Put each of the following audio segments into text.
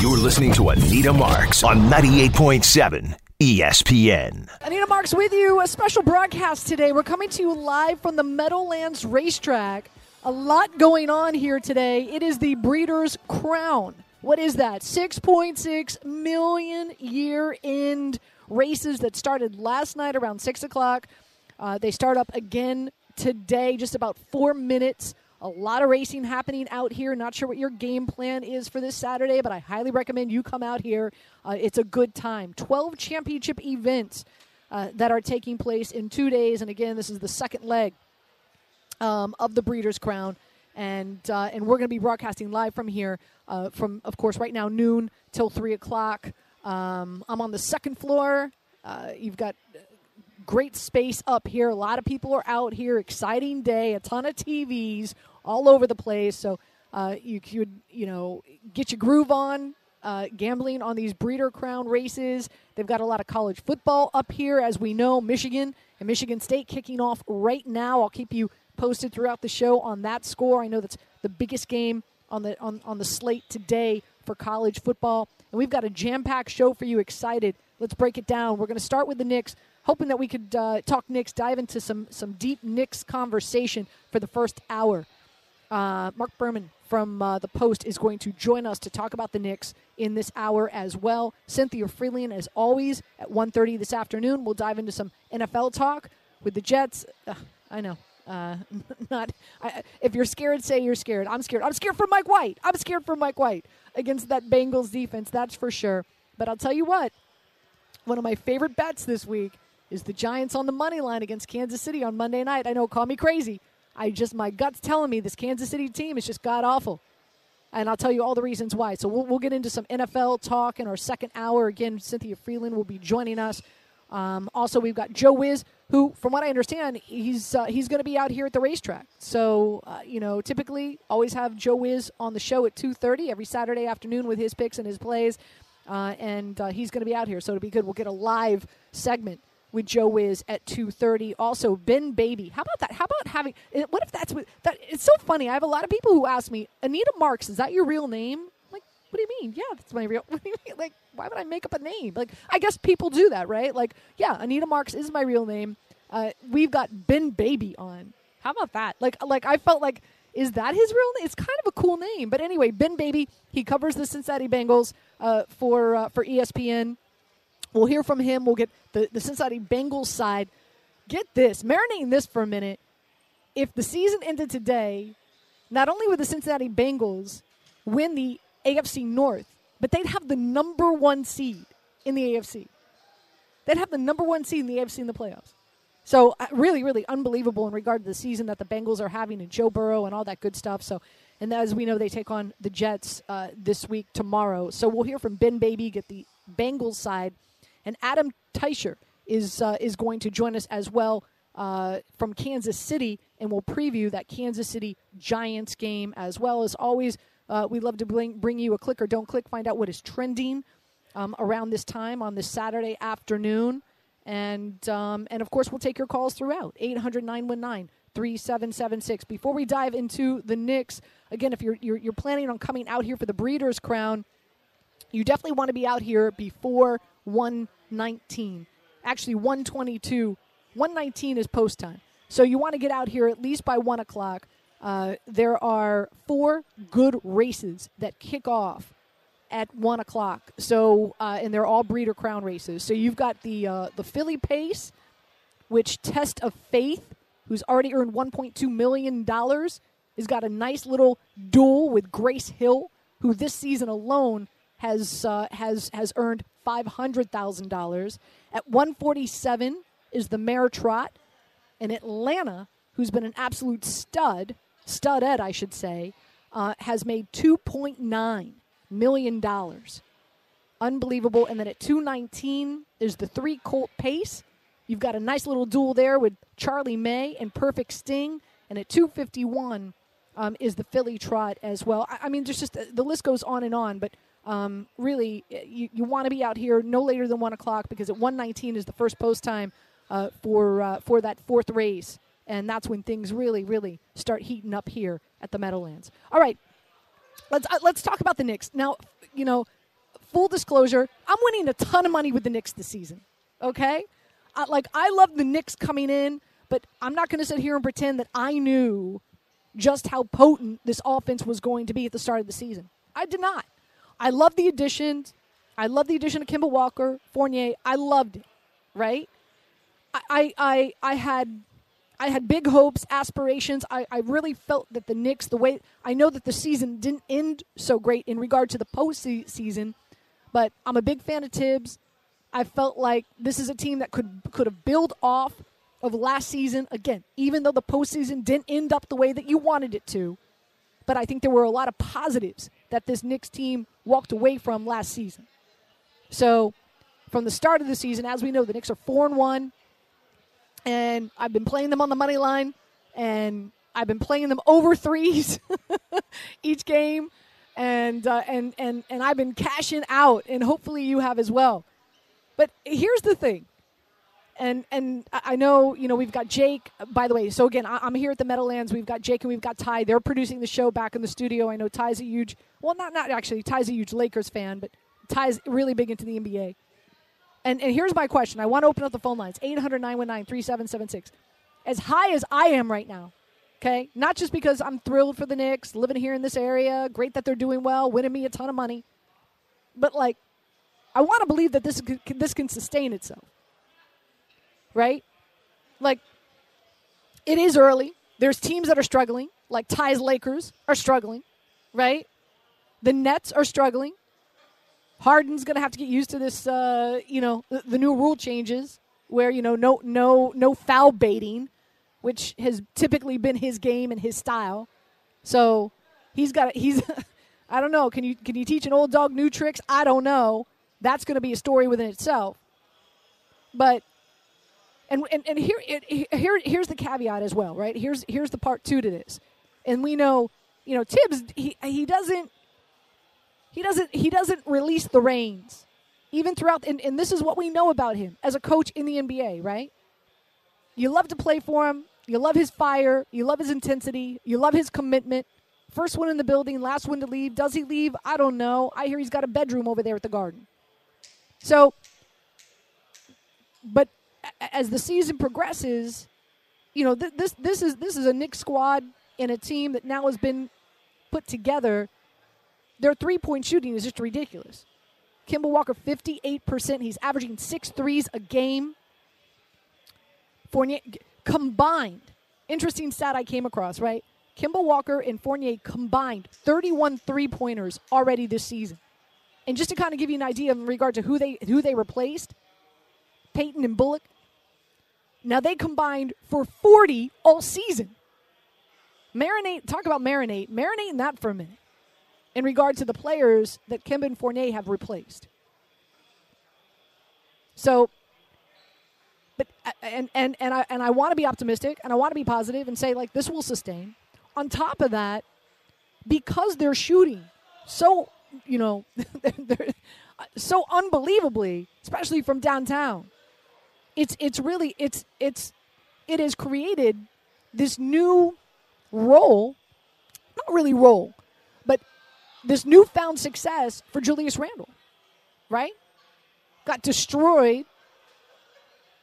You're listening to Anita Marks on 98.7 ESPN. Anita Marks with you. A special broadcast today. We're coming to you live from the Meadowlands Racetrack. A lot going on here today. It is the Breeders' Crown. What is that? 6.6 million year-end races that started last night around 6 o'clock. They start up again today, just about 4 minutes. A lot of racing happening out here. Not sure what your game plan is for this Saturday, but I highly recommend you come out here. It's a good time. 12 championship events that are taking place in 2 days. And again, this is the second leg of the Breeders' Crown. And we're going to be broadcasting live from here from, of course, right now noon till 3 o'clock. I'm on the second floor. You've got great space up here. A lot of people are out here. Exciting day. A ton of TVs all over the place. So you could, get your groove on, gambling on these Breeder Crown races. They've got a lot of college football up here. As we know, Michigan and Michigan State kicking off right now. I'll keep you posted throughout the show on that score. I know that's the biggest game on the slate today for college football. And we've got a jam-packed show for you. Excited. Let's break it down. We're going to start with the Knicks, hoping that we could talk Knicks, dive into some deep Knicks conversation for the first hour. Mark Berman from The Post is going to join us to talk about the Knicks in this hour as well. Cynthia Freeland, as always, at 1:30 this afternoon. We'll dive into some NFL talk with the Jets. I know. If you're scared, say you're scared. I'm scared. I'm scared for Mike White. I'm scared for Mike White against that Bengals defense, that's for sure. But I'll tell you what, one of my favorite bets this week is the Giants on the money line against Kansas City on Monday night. I know, call me crazy. My gut's telling me this Kansas City team is just god-awful. And I'll tell you all the reasons why. So we'll get into some NFL talk in our second hour. Again, Cynthia Freeland will be joining us. Also, we've got Joe Wiz, who, from what I understand, he's going to be out here at the racetrack. So, typically always have Joe Wiz on the show at 2:30 every Saturday afternoon with his picks and his plays. And he's going to be out here, so it'll be good. We'll get a live segment with Joe Wiz at 2:30. Also, Ben Baby. How about that? How about having – what if that's – that? It's so funny. I have a lot of people who ask me, Anita Marks, is that your real name? What do you mean? Yeah, that's my real. What do you mean? Why would I make up a name? I guess people do that, right? Yeah, Anita Marks is my real name. We've got Ben Baby on. How about that? I felt like, is that his real name? It's kind of a cool name, but anyway, Ben Baby. He covers the Cincinnati Bengals for ESPN. We'll hear from him. We'll get the Cincinnati Bengals side. Get this, marinating this for a minute. If the season ended today, not only would the Cincinnati Bengals win the AFC North, but they'd have the number one seed in the AFC. They'd have the number one seed in the AFC in the playoffs. So really, really unbelievable in regard to the season that the Bengals are having and Joe Burrow and all that good stuff. So, and as we know, they take on the Jets this week, tomorrow. So we'll hear from Ben Baby, get the Bengals side. And Adam Teicher is going to join us as well from Kansas City, and we'll preview that Kansas City Giants game as well. As always, we love to bring you a click or don't click, find out what is trending around this time on this Saturday afternoon. And of course, we'll take your calls throughout, 800-919-3776. Before we dive into the Knicks, again, if you're planning on coming out here for the Breeders' Crown, you definitely want to be out here before 1:19. Actually, 1:22. 1:19 is post time. So you want to get out here at least by 1 o'clock. There are 4 good races that kick off at 1 o'clock. So, and they're all Breeder Crown races. So you've got the Philly Pace, which Test of Faith, who's already earned $1.2 million, has got a nice little duel with Grace Hill, who this season alone has earned $500,000. At 147 is the Mare Trot, and Atlanta, who's been an absolute studette, I should say, has made $2.9 million. Unbelievable. And then at 2:19, there's the 3 Colt Pace. You've got a nice little duel there with Charlie May and Perfect Sting. And at 2:51 is the Philly Trot as well. I mean, there's just the list goes on and on, but really, you want to be out here no later than 1 o'clock because at 1:19 is the first post time for that 4th race. And that's when things really, really start heating up here at the Meadowlands. All right, let's talk about the Knicks. Now, full disclosure, I'm winning a ton of money with the Knicks this season, okay? I love the Knicks coming in, but I'm not going to sit here and pretend that I knew just how potent this offense was going to be at the start of the season. I did not. I love the additions. I love the addition of Kemba Walker, Fournier. I loved it, right? I had big hopes, aspirations. I really felt that the Knicks, the way I know that the season didn't end so great in regard to the postseason, but I'm a big fan of Tibbs. I felt like this is a team that could have built off of last season. Again, even though the postseason didn't end up the way that you wanted it to, but I think there were a lot of positives that this Knicks team walked away from last season. So from the start of the season, as we know, the Knicks are 4-1. And I've been playing them on the money line, and I've been playing them over threes each game, and I've been cashing out, and hopefully you have as well. But here's the thing, and I know, you know, we've got Jake, by the way. So again, I'm here at the Meadowlands. We've got Jake and we've got Ty. They're producing the show back in the studio. I know Ty's a huge, well, not actually. Ty's a huge Lakers fan, but Ty's really big into the NBA. And here's my question. I want to open up the phone lines, 800-919-3776. As high as I am right now, okay, not just because I'm thrilled for the Knicks, living here in this area, great that they're doing well, winning me a ton of money, but, like, I want to believe that this can sustain itself, right? Like, it is early. There's teams that are struggling, like Ty's Lakers are struggling, right? The Nets are struggling. Harden's going to have to get used to this, the new rule changes where, you know, no foul baiting, which has typically been his game and his style. So he's I don't know. Can you teach an old dog new tricks? I don't know. That's going to be a story within itself. But and here's the caveat as well, right? Here's the part two to this, and we know, you know, Tibbs he doesn't. He doesn't release the reins, even throughout. And this is what we know about him as a coach in the NBA, right? You love to play for him. You love his fire. You love his intensity. You love his commitment. First one in the building, last one to leave. Does he leave? I don't know. I hear he's got a bedroom over there at the Garden. So, but as the season progresses, you know, this is a Knicks squad and a team that now has been put together. Their three-point shooting is just ridiculous. Kemba Walker, 58%. He's averaging 6 threes a game. Fournier, combined. Interesting stat I came across, right? Kemba Walker and Fournier combined 31 three-pointers already this season. And just to kind of give you an idea in regard to who they replaced, Peyton and Bullock, now they combined for 40 all season. Talk about marinate. Marinate in that for a minute. In regard to the players that Kemba and Fournier have replaced. So, but and I want to be optimistic and I want to be positive and say, like, this will sustain. On top of that, because they're shooting so, you know, so unbelievably, especially from downtown, it has created this new role, not really role. This newfound success for Julius Randle, right? Got destroyed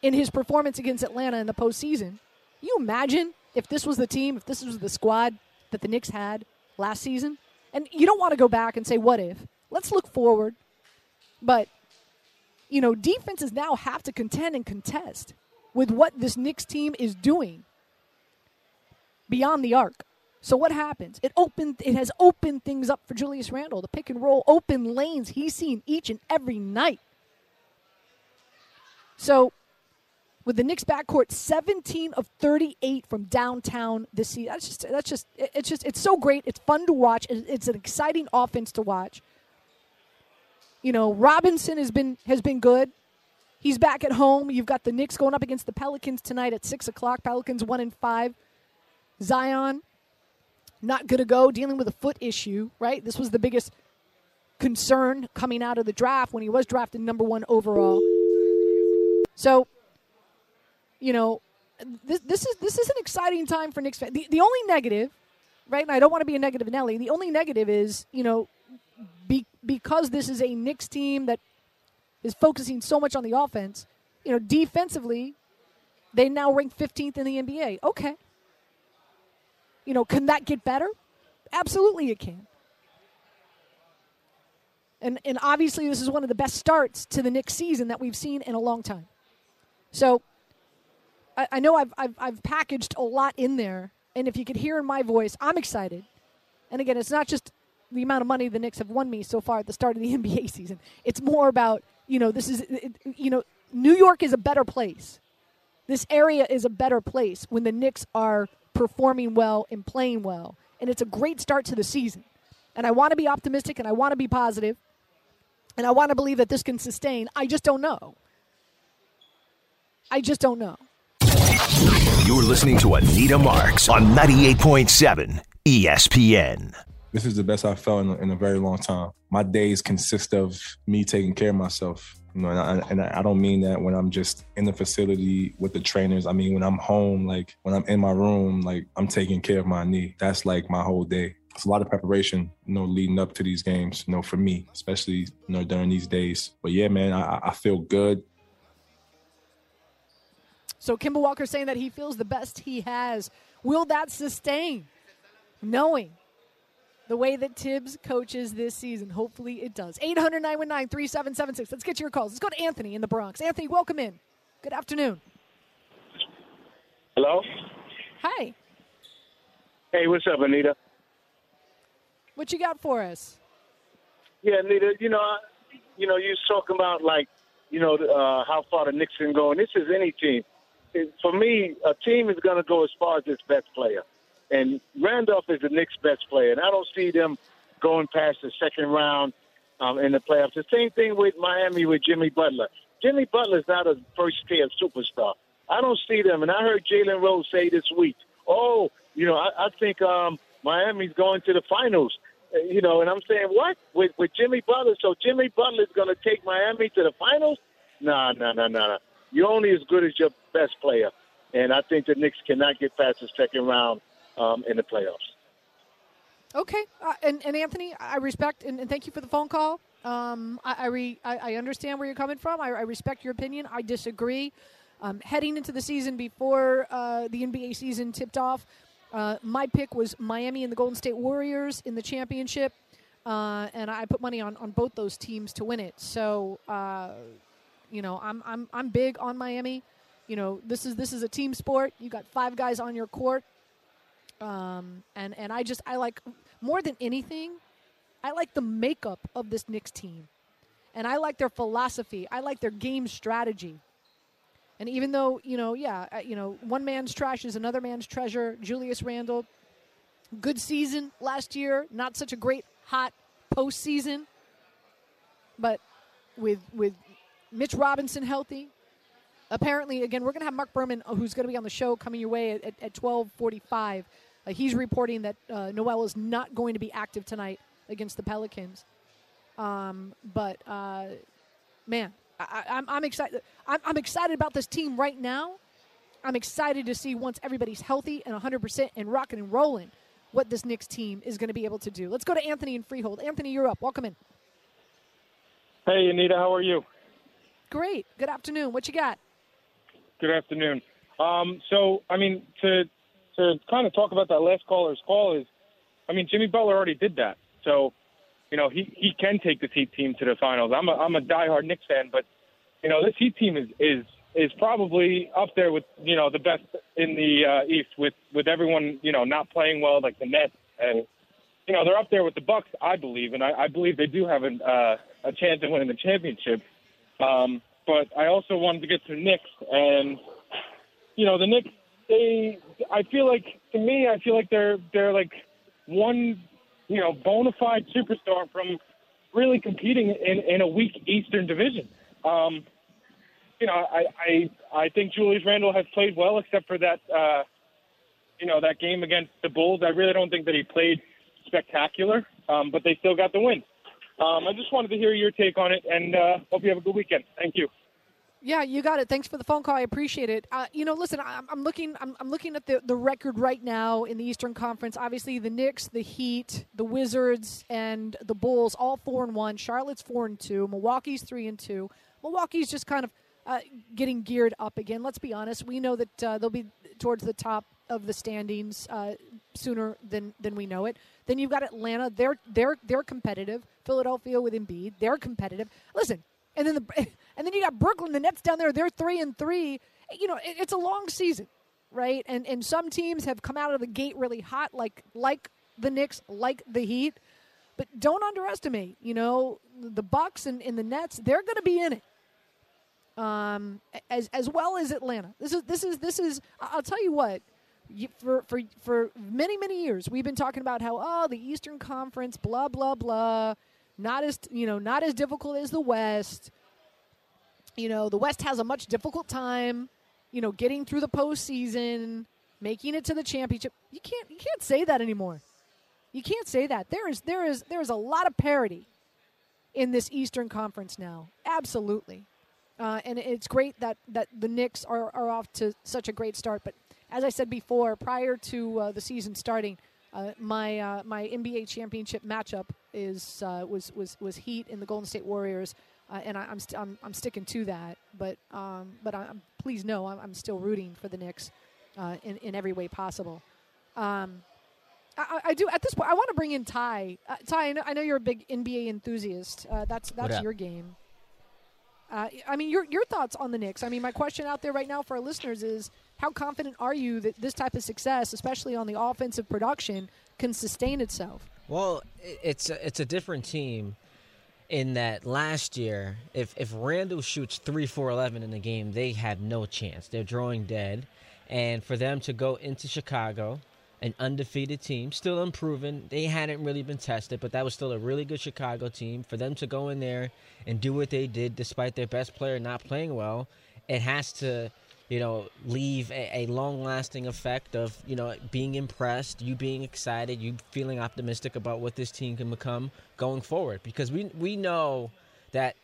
in his performance against Atlanta in the postseason. You imagine if this was the team, if this was the squad that the Knicks had last season? And you don't want to go back and say, what if? Let's look forward. But, you know, defenses now have to contend and contest with what this Knicks team is doing beyond the arc. So what happens? It has opened things up for Julius Randle. The pick and roll, open lanes he's seen each and every night. So with the Knicks backcourt, 17 of 38 from downtown this season. It's so great. It's fun to watch. It's an exciting offense to watch. You know, Robinson has been good. He's back at home. You've got the Knicks going up against the Pelicans tonight at 6:00. Pelicans 1-5. Zion. Not going to go, dealing with a foot issue, right? This was the biggest concern coming out of the draft when he was drafted number 1 overall. So, you know, this is an exciting time for Knicks fans. The only negative, right, and I don't want to be a negative Nelly, the only negative is, you know, be, because this is a Knicks team that is focusing so much on the offense, you know, defensively, they now rank 15th in the NBA. Okay. You know, can that get better? Absolutely it can. And obviously this is one of the best starts to the Knicks season that we've seen in a long time. So I know I've packaged a lot in there, and if you could hear in my voice, I'm excited. And again, it's not just the amount of money the Knicks have won me so far at the start of the NBA season. It's more about, you know, this is, you know, New York is a better place. This area is a better place when the Knicks are performing well and playing well. And it's a great start to the season. And I want to be optimistic, and I want to be positive, and I want to believe that this can sustain. I just don't know. I just don't know. You're listening to Anita Marks on 98.7 ESPN. This is the best I've felt in a very long time. My days consist of me taking care of myself. You know, and I don't mean that when I'm just in the facility with the trainers. I mean, when I'm home, like when I'm in my room, like I'm taking care of my knee. That's like my whole day. It's a lot of preparation, you know, leading up to these games, you know, for me, especially, you know, during these days. But yeah, man, I feel good. So Kemba Walker saying that he feels the best he has. Will that sustain? Knowing the way that Tibbs coaches this season. Hopefully it does. 800-919-3776. Let's get your calls. Let's go to Anthony in the Bronx. Anthony, welcome in. Good afternoon. Hello? Hi. Hey, what's up, Anita? What you got for us? Yeah, Anita, you know, you was talking about, like, you know, how far the Knicks can go. And this is any team. For me, a team is going to go as far as its best player. And Randolph is the Knicks' best player, and I don't see them going past the second round in the playoffs. The same thing with Miami with Jimmy Butler. Jimmy Butler is not a first-tier superstar. I don't see them, and I heard Jalen Rose say this week, oh, you know, I think Miami's going to the finals. You know, and I'm saying, what? With Jimmy Butler? So Jimmy Butler is going to take Miami to the finals? No. You're only as good as your best player, and I think the Knicks cannot get past the second round. In the playoffs. Okay. And Anthony, I respect and thank you for the phone call. I understand where you're coming from. I respect your opinion. I disagree. Heading into the season before the NBA season tipped off, my pick was Miami and the Golden State Warriors in the championship, and I put money on both those teams to win it. So, you know, I'm big on Miami. You know, this is a team sport. You got five guys on your court. And I like, more than anything, I like the makeup of this Knicks team. And I like their philosophy. I like their game strategy. And even though, one man's trash is another man's treasure, Julius Randle, good season last year, not such a great hot postseason. But with Mitch Robinson healthy, apparently, again, we're going to have Mark Berman, who's going to be on the show, coming your way at 12:45. He's reporting that Noel is not going to be active tonight against the Pelicans. Man, I'm excited. I'm excited about this team right now. I'm excited to see once everybody's healthy and 100% and rocking and rolling what this Knicks team is going to be able to do. Let's go to Anthony in Freehold. Anthony, you're up. Welcome in. Hey, Anita. How are you? Great. Good afternoon. What you got? Good afternoon. So, I mean, to kind of talk about that last caller's call is, I mean, Jimmy Butler already did that. So, you know, he can take this Heat team to the finals. I'm a diehard Knicks fan, but, you know, this Heat team is probably up there with, you know, the best in the East with everyone, you know, not playing well, like the Nets. And, you know, they're up there with the Bucks, I believe, and I believe they do have a chance of winning the championship. But I also wanted to get to the Knicks, and, you know, the Knicks, I feel like they're like one, you know, bona fide superstar from really competing in a weak Eastern division. You know, I think Julius Randle has played well, except for that, you know, that game against the Bulls. I really don't think that he played spectacular, but they still got the win. I just wanted to hear your take on it, and hope you have a good weekend. Thank you. Yeah, you got it. Thanks for the phone call. I appreciate it. Listen, I'm looking at the record right now in the Eastern Conference. Obviously, the Knicks, the Heat, the Wizards, and the Bulls all 4-1. Charlotte's 4-2. Milwaukee's 3-2. Milwaukee's just kind of getting geared up again. Let's be honest. We know that they'll be towards the top of the standings sooner than we know it. Then you've got Atlanta. They're competitive. Philadelphia with Embiid. They're competitive. Listen. And then you got Brooklyn, the Nets down there. They're 3-3. You know, it's a long season, right? And some teams have come out of the gate really hot, like the Knicks, like the Heat. But don't underestimate, the Bucks and the Nets. They're going to be in it, as well as Atlanta. This is. I'll tell you what. For many years, we've been talking about how the Eastern Conference, blah blah blah. Not as difficult as the West. The West has a much difficult time, getting through the postseason, making it to the championship. You can't say that anymore. You can't say that. There is a lot of parity in this Eastern Conference now. Absolutely. And it's great that the Knicks are off to such a great start. But as I said before, prior to the season starting, my NBA championship matchup was Heat and the Golden State Warriors, and I'm sticking to that. But please know I'm still rooting for the Knicks in every way possible. I do at this point. I want to bring in Ty. Ty, I know you're a big NBA enthusiast. That's your game. Your thoughts on the Knicks. My question out there right now for our listeners is, how confident are you that this type of success, especially on the offensive production, can sustain itself? Well, it's a different team in that last year, if Randle shoots 3-for-11 in the game, they have no chance. They're drawing dead. And for them to go into Chicago, an undefeated team, still unproven. They hadn't really been tested, but that was still a really good Chicago team. For them to go in there and do what they did despite their best player not playing well, it has to leave a long-lasting effect of, being impressed, you being excited, you feeling optimistic about what this team can become going forward. Because we know that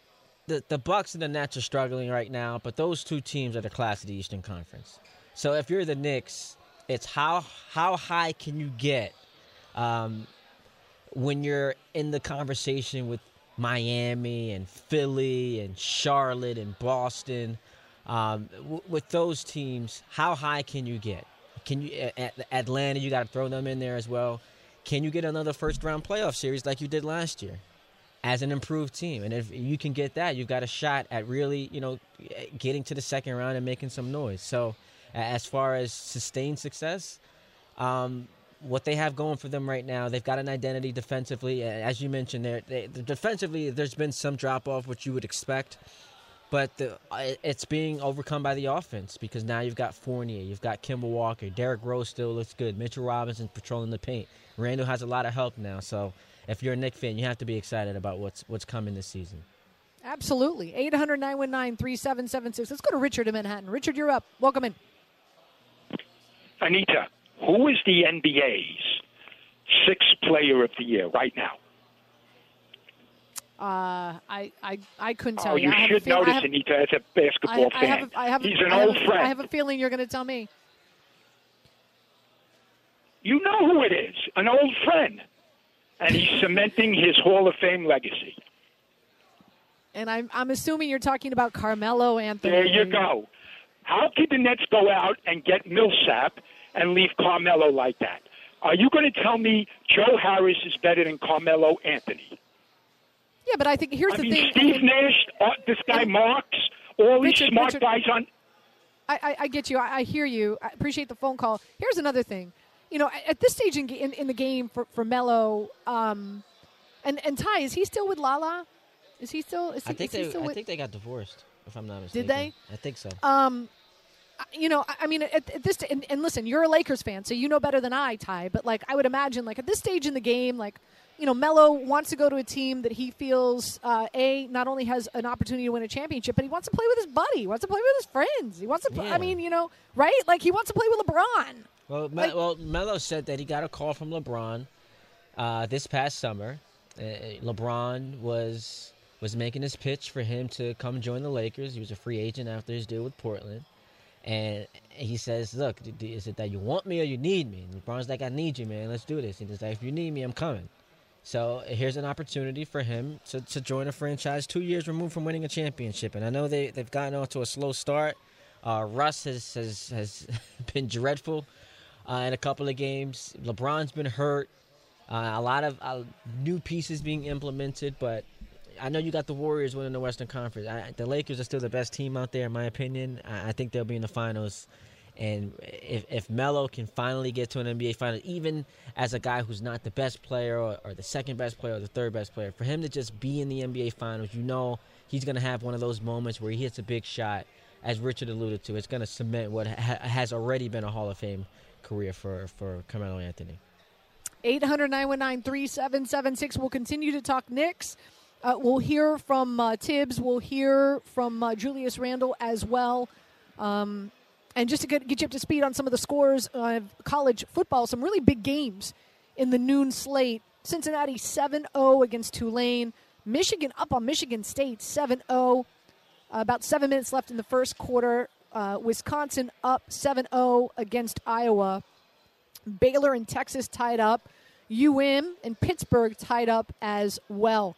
the Bucks and the Nets are struggling right now, but those two teams are the class of the Eastern Conference. So if you're the Knicks, it's how high can you get when you're in the conversation with Miami and Philly and Charlotte and Boston. With those teams, how high can you get? Can you Atlanta? You got to throw them in there as well. Can you get another first-round playoff series like you did last year, as an improved team? And if you can get that, you've got a shot at really, getting to the second round and making some noise. So, as far as sustained success, what they have going for them right now, they've got an identity defensively. As you mentioned, defensively, there's been some drop-off, which you would expect. But it's being overcome by the offense, because now you've got Fournier, you've got Kemba Walker, Derrick Rose still looks good, Mitchell Robinson's patrolling the paint, Randle has a lot of help now. So if you're a Knicks fan, you have to be excited about what's coming this season. Absolutely. 800-919-3776. Let's go to Richard in Manhattan. Richard, you're up. Welcome in. Anita, who is the NBA's sixth player of the year right now? I couldn't tell you. You should notice, Anita, as a basketball fan. He's an old friend. I have a feeling you're going to tell me. You know who it is, an old friend. And he's cementing his Hall of Fame legacy. And I'm assuming you're talking about Carmelo Anthony. There you go. How could the Nets go out and get Millsap and leave Carmelo like that? Are you going to tell me Joe Harris is better than Carmelo Anthony? Yeah, but I think here's the thing. Steve Nash, this guy Marks, all these smart guys on. I get you. I hear you. I appreciate the phone call. Here's another thing. At this stage in the game for Melo, and Ty, is he still with Lala? Is he still? I think they got divorced, if I'm not mistaken. Did they? I think so. At this and listen, you're a Lakers fan, so you know better than I, Ty. But I would imagine, at this stage in the game, Melo wants to go to a team that he feels, not only has an opportunity to win a championship, but he wants to play with his buddy. He wants to play with his friends. He wants to play, right? He wants to play with LeBron. Well, Melo said that he got a call from LeBron this past summer. LeBron was was making his pitch for him to come join the Lakers. He was a free agent after his deal with Portland. And he says, look, is it that you want me or you need me? And LeBron's like, I need you, man. Let's do this. And he's like, if you need me, I'm coming. So here's an opportunity for him to join a franchise 2 years removed from winning a championship. And I know they've gotten off to a slow start. Russ has been dreadful in a couple of games. LeBron's been hurt. A lot of new pieces being implemented, but I know you got the Warriors winning the Western Conference. The Lakers are still the best team out there, in my opinion. I think they'll be in the finals. And if Melo can finally get to an NBA final, even as a guy who's not the best player or the second best player or the third best player, for him to just be in the NBA finals, you know he's going to have one of those moments where he hits a big shot, as Richard alluded to. It's going to cement what has already been a Hall of Fame career for Carmelo Anthony. 800-919-3776. We'll continue to talk Knicks. We'll hear from Tibbs. We'll hear from Julius Randle as well. And just to get you up to speed on some of the scores of college football, some really big games in the noon slate. Cincinnati 7-0 against Tulane. Michigan up on Michigan State 7-0. About 7 minutes left in the first quarter. Wisconsin up 7-0 against Iowa. Baylor and Texas tied up. UM and Pittsburgh tied up as well.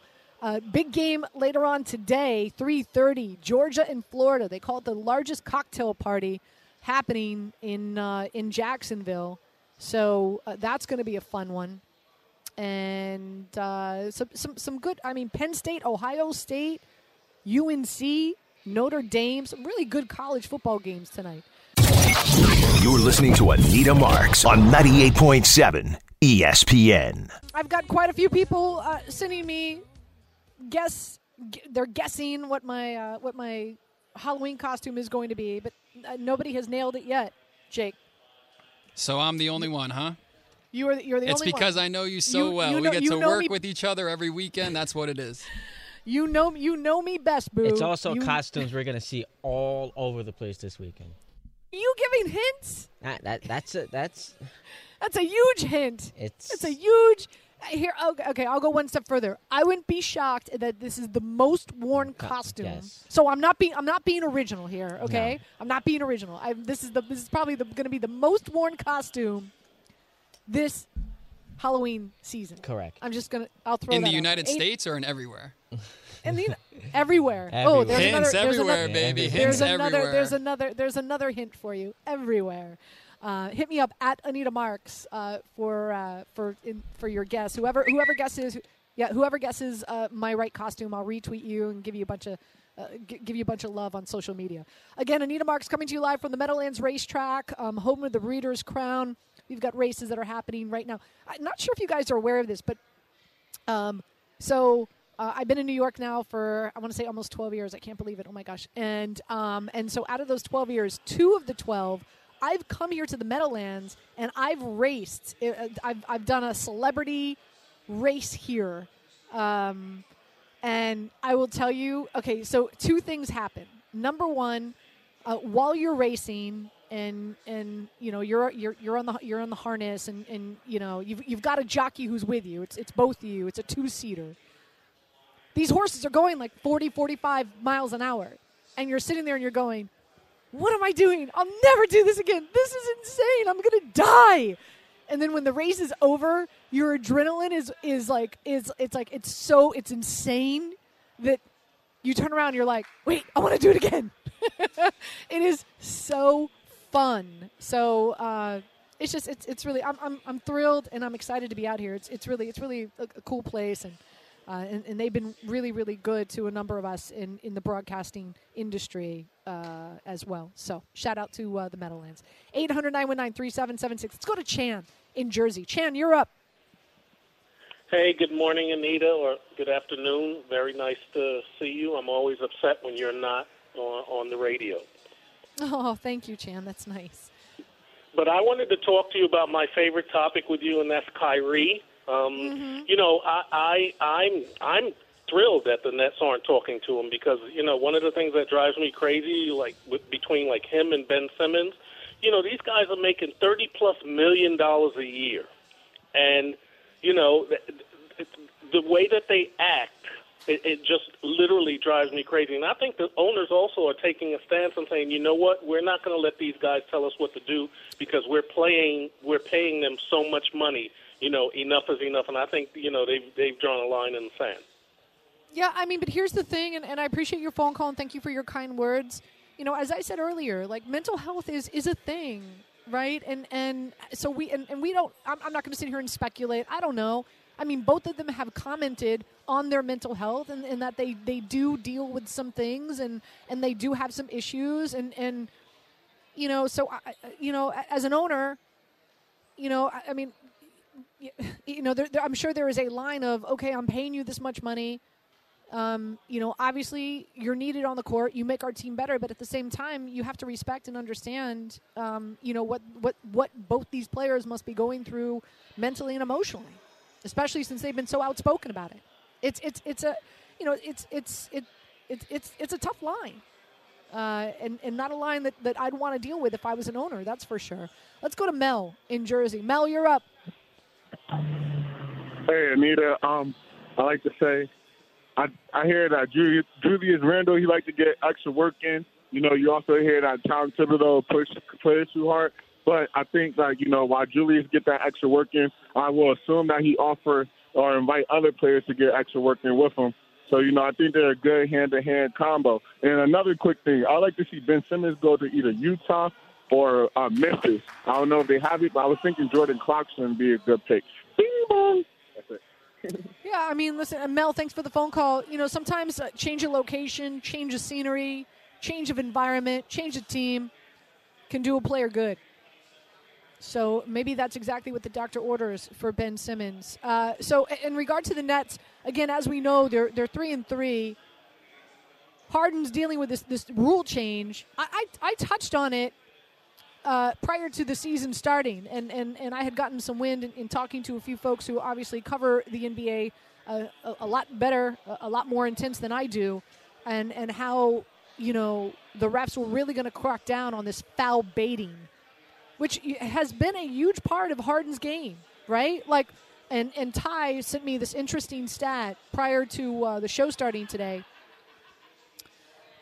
Big game later on today, 3:30, Georgia and Florida. They call it the largest cocktail party happening in Jacksonville. So that's going to be a fun one. And some good, Penn State, Ohio State, UNC, Notre Dame. Some really good college football games tonight. You're listening to Anita Marks on 98.7 ESPN. I've got quite a few people sending me they're guessing what my Halloween costume is going to be, but nobody has nailed it yet, Jake. So I'm the only one, huh? You're the only one. It's because I know you so well. You know, we get to work with each other every weekend. That's what it is. You know me best, boo. It's also costumes we're going to see all over the place this weekend. You giving hints? That's a huge hint. It's a huge. Here, okay, I'll go one step further. I wouldn't be shocked that this is the most worn costume. Yes. So I'm not being original here. Okay, no. I'm not being original. This is probably going to be the most worn costume this Halloween season. Correct. I'll throw in that in the United States or in everywhere. And everywhere. Oh, there's hints another, everywhere, there's another, baby. Hints everywhere. There's another hint for you. Everywhere. Hit me up at Anita Marks for your guess. Whoever guesses, my right costume, I'll retweet you and give you a bunch of love on social media. Again, Anita Marks coming to you live from the Meadowlands Racetrack, home of the Breeders' Crown. We've got races that are happening right now. I'm not sure if you guys are aware of this, but I've been in New York now for, I want to say, almost 12 years. I can't believe it. Oh my gosh! And so out of those 12 years, 2 of the 12. I've come here to the Meadowlands, and I've raced. I've done a celebrity race here. And I will tell you, okay, so 2 things happen. Number one, while you're racing and you know, you're on the harness and you know, you've got a jockey who's with you. It's both of you. It's a 2-seater. These horses are going like 40, 45 miles an hour, and you're sitting there and you're going, what am I doing? I'll never do this again. This is insane. I'm going to die. And then when the race is over, your adrenaline is it's insane that you turn around and you're like, wait, I want to do it again. It is so fun. So it's just, it's really, I'm thrilled and I'm excited to be out here. It's really a cool place. And they've been really, really good to a number of us in the broadcasting industry as well. So shout out to the Meadowlands. 800-919-3776. Let's go to Chan in Jersey. Chan, you're up. Hey, good morning, Anita, or good afternoon. Very nice to see you. I'm always upset when you're not on the radio. Oh, thank you, Chan. That's nice. But I wanted to talk to you about my favorite topic with you, and that's Kyrie. You know, I'm thrilled that the Nets aren't talking to him because, you know, one of the things that drives me crazy, between him and Ben Simmons, you know, these guys are making $30+ million a year. And, you know, the way that they act It just literally drives me crazy. And I think the owners also are taking a stance and saying, you know what, we're not going to let these guys tell us what to do because we're paying them so much money. You know, enough is enough. And I think, you know, they've drawn a line in the sand. Yeah, I mean, but here's the thing, and I appreciate your phone call and thank you for your kind words. You know, as I said earlier, like, mental health is a thing, right? And so we don't – I'm not going to sit here and speculate. I don't know. I mean, both of them have commented on their mental health and that they do deal with some things and they do have some issues. And you know, so, you know, as an owner, you know, I mean, you know, I'm sure there is a line of, okay, I'm paying you this much money. You know, obviously you're needed on the court. You make our team better. But at the same time, you have to respect and understand, you know, what both these players must be going through mentally and emotionally, especially since they've been so outspoken about it. It's a tough line, and not a line that I'd want to deal with if I was an owner. That's for sure. Let's go to Mel in Jersey. Mel, you're up. Hey, Anita. I like to say, I hear that Julius Randle, he likes to get extra work in. You know, you also hear that Tom Thibodeau push too hard. But I think, like, you know, while Julius get that extra work in, I will assume that he offer or invite other players to get extra work in with him. So, you know, I think they're a good hand-to-hand combo. And another quick thing, I like to see Ben Simmons go to either Utah or Memphis. I don't know if they have it, but I was thinking Jordan Clarkson would be a good pick. That's it. Yeah, I mean, listen, Mel, thanks for the phone call. You know, sometimes change of location, change of scenery, change of environment, change of team can do a player good. So maybe that's exactly what the doctor orders for Ben Simmons. So in regard to the Nets, again, as we know, they're 3-3. Harden's dealing with this rule change. I touched on it prior to the season starting, and I had gotten some wind in talking to a few folks who obviously cover the NBA a lot better, a lot more intense than I do, and how, you know, the refs were really going to crack down on this foul baiting, which has been a huge part of Harden's game, right? Like, and Ty sent me this interesting stat prior to the show starting today.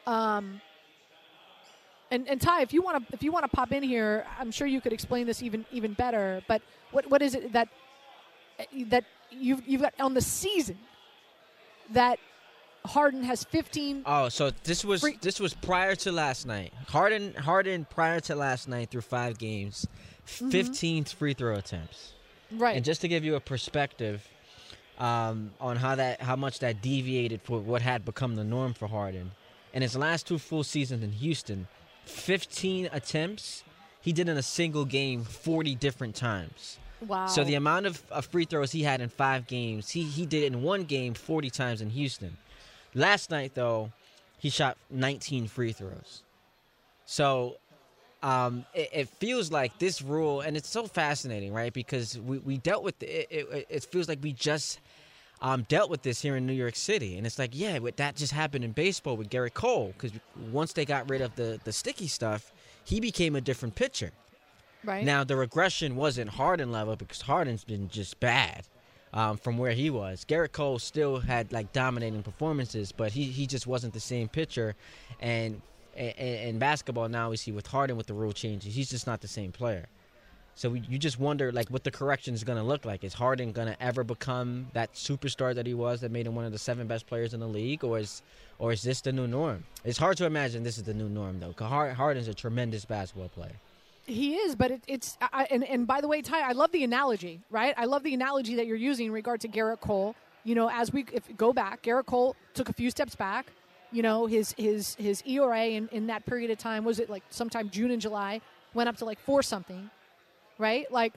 And Ty, if you want to pop in here, I'm sure you could explain this even better. But what is it that you've got on the season that Harden has 15. Oh, so this was prior to last night. Harden prior to last night through 5 games, 15 free throw attempts. Right. And just to give you a perspective on how much that deviated for what had become the norm for Harden. In his last 2 full seasons in Houston, 15 attempts, he did in a single game 40 different times. Wow. So the amount of free throws he had in 5 games, he did in 1 game 40 times in Houston. Last night, though, he shot 19 free throws. So it feels like this rule, and it's so fascinating, right? Because we dealt with it. It feels like we just dealt with this here in New York City. And it's like, yeah, that just happened in baseball with Garrett Cole. Because once they got rid of the sticky stuff, he became a different pitcher. Right. Now, the regression wasn't Harden level because Harden's been just bad. From where he was. Garrett Cole still had, like, dominating performances, but he just wasn't the same pitcher. And in basketball now, we see with Harden with the rule changes, he's just not the same player. So you just wonder, like, what the correction is going to look like. Is Harden going to ever become that superstar that he was that made him one of the 7 best players in the league, or is this the new norm? It's hard to imagine this is the new norm, though, because Harden's a tremendous basketball player. He is, but it's by the way, Ty, I love the analogy, right? I love the analogy that you're using in regard to Garrett Cole. You know, go back, Garrett Cole took a few steps back. You know, his ERA in that period of time, was it like sometime June and July, went up to like 4-something, right? Like,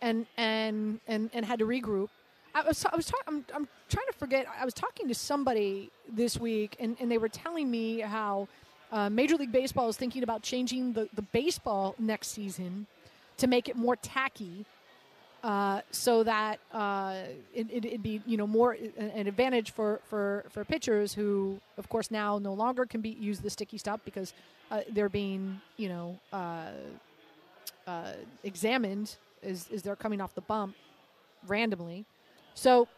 and had to regroup. I'm trying to forget. I was talking to somebody this week, and they were telling me how. Major League Baseball is thinking about changing the baseball next season to make it more tacky so that it'd be, you know, more an advantage for pitchers who, of course, now no longer can use the sticky stuff because they're being, you know, examined as they're coming off the bump randomly. So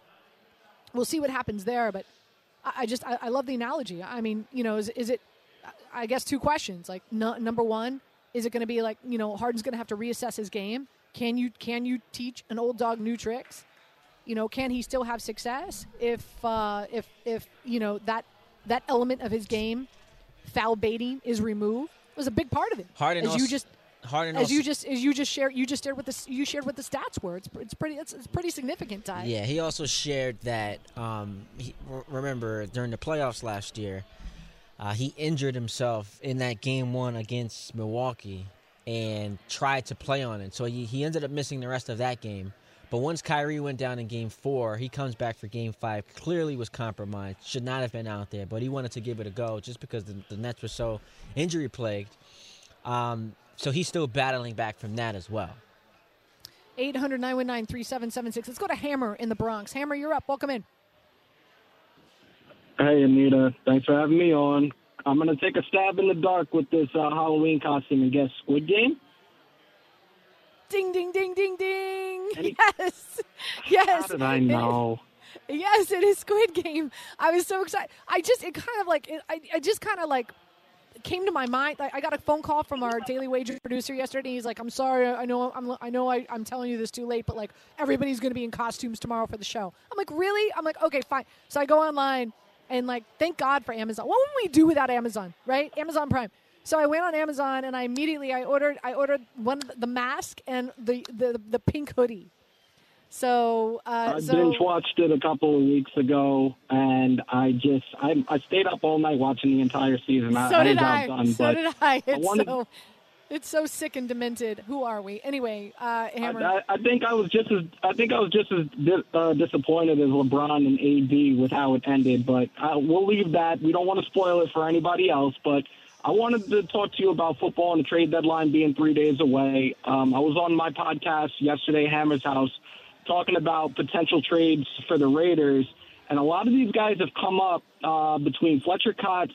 we'll see what happens there, but I love the analogy. I mean, you know, is it, I guess, two questions. Like, number one, is it going to be like, you know, Harden's going to have to reassess his game? Can you teach an old dog new tricks? You know, can he still have success if you know, that element of his game, foul baiting, is removed? It was a big part of it. Harden shared what the stats were. It's pretty significant, Ty. Yeah, he also shared that. Remember during the playoffs last year, he injured himself in that game one against Milwaukee and tried to play on it. So he ended up missing the rest of that game. But once Kyrie went down in game 4, he comes back for game 5, clearly was compromised, should not have been out there, but he wanted to give it a go just because the Nets were so injury-plagued. So he's still battling back from that as well. 800-919-3776. Let's go to Hammer in the Bronx. Hammer, you're up. Welcome in. Hey, Anita. Thanks for having me on. I'm going to take a stab in the dark with this Halloween costume and guess Squid Game. Ding, ding, ding, ding, ding. Yes. Yes. How did I know? Yes, it is Squid Game. I was so excited. It came to my mind. I got a phone call from our Daily Wager producer yesterday. He's like, "I'm sorry. I know I'm telling you this too late, but like everybody's going to be in costumes tomorrow for the show." I'm like, "Really?" I'm like, "Okay, fine." So I go online and like, thank God for Amazon. What would we do without Amazon, right? Amazon Prime. So I went on Amazon and I immediately I ordered one, the mask and the pink hoodie. So I binge watched it a couple of weeks ago, and I stayed up all night watching the entire season. So did I. It's so sick and demented. Who are we? Anyway, Hammer. I think I was just as disappointed as LeBron and AD with how it ended. But we'll leave that. We don't want to spoil it for anybody else, but. I wanted to talk to you about football and the trade deadline being 3 days away. I was on my podcast yesterday, Hammer's House, talking about potential trades for the Raiders, and a lot of these guys have come up between Fletcher Cox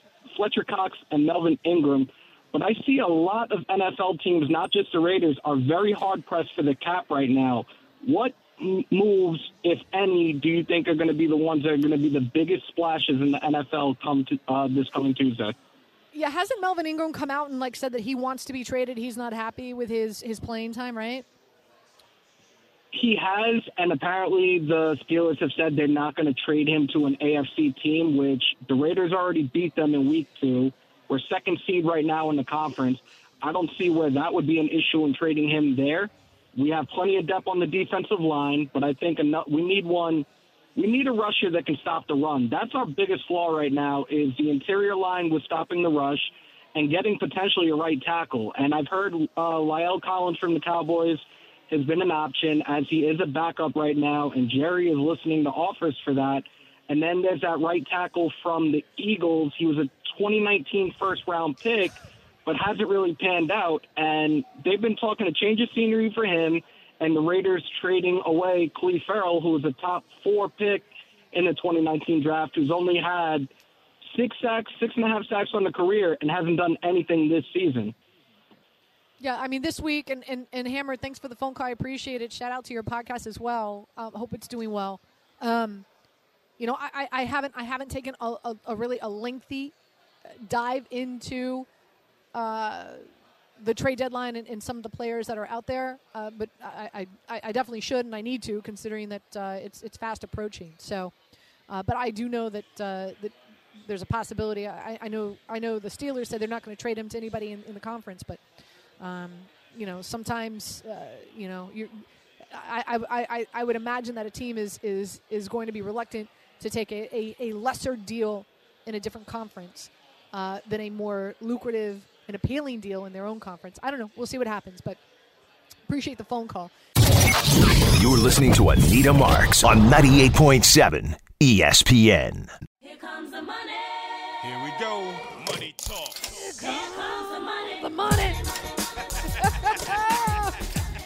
and Melvin Ingram. But I see a lot of NFL teams, not just the Raiders, are very hard-pressed for the cap right now. What moves, if any, do you think are going to be the ones that are going to be the biggest splashes in the NFL this coming Tuesday? Yeah, hasn't Melvin Ingram come out and like said that he wants to be traded? He's not happy with his playing time, right? He has, and apparently the Steelers have said they're not going to trade him to an AFC team, which the Raiders already beat them in week 2. We're second seed right now in the conference. I don't see where that would be an issue in trading him there. We have plenty of depth on the defensive line, but I think we need one. We need a rusher that can stop the run. That's our biggest flaw right now is the interior line with stopping the rush and getting potentially a right tackle. And I've heard La'el Collins from the Cowboys has been an option as he is a backup right now, and Jerry is listening to offers for that. And then there's that right tackle from the Eagles. He was a 2019 first-round pick but hasn't really panned out, and they've been talking a change of scenery for him. And the Raiders trading away Cleve Farrell, who was a top 4 pick in the 2019 draft, who's only had 6.5 sacks on the career and hasn't done anything this season. Yeah, I mean, this week, and Hammer, thanks for the phone call. I appreciate it. Shout out to your podcast as well. Hope it's doing well. You know, I haven't taken a really lengthy dive into the trade deadline and some of the players that are out there, but I definitely should, and I need to, considering that it's fast approaching. So, but I do know that that there's a possibility. I know the Steelers said they're not going to trade him to anybody in the conference, but you know, sometimes you know, I would imagine that a team is going to be reluctant to take a lesser deal in a different conference than a more lucrative, an appealing deal in their own conference. I don't know. We'll see what happens, but appreciate the phone call. You're listening to Anita Marks on 98.7 ESPN. Here comes the money. Here we go. Money talk. Here comes the money. The money.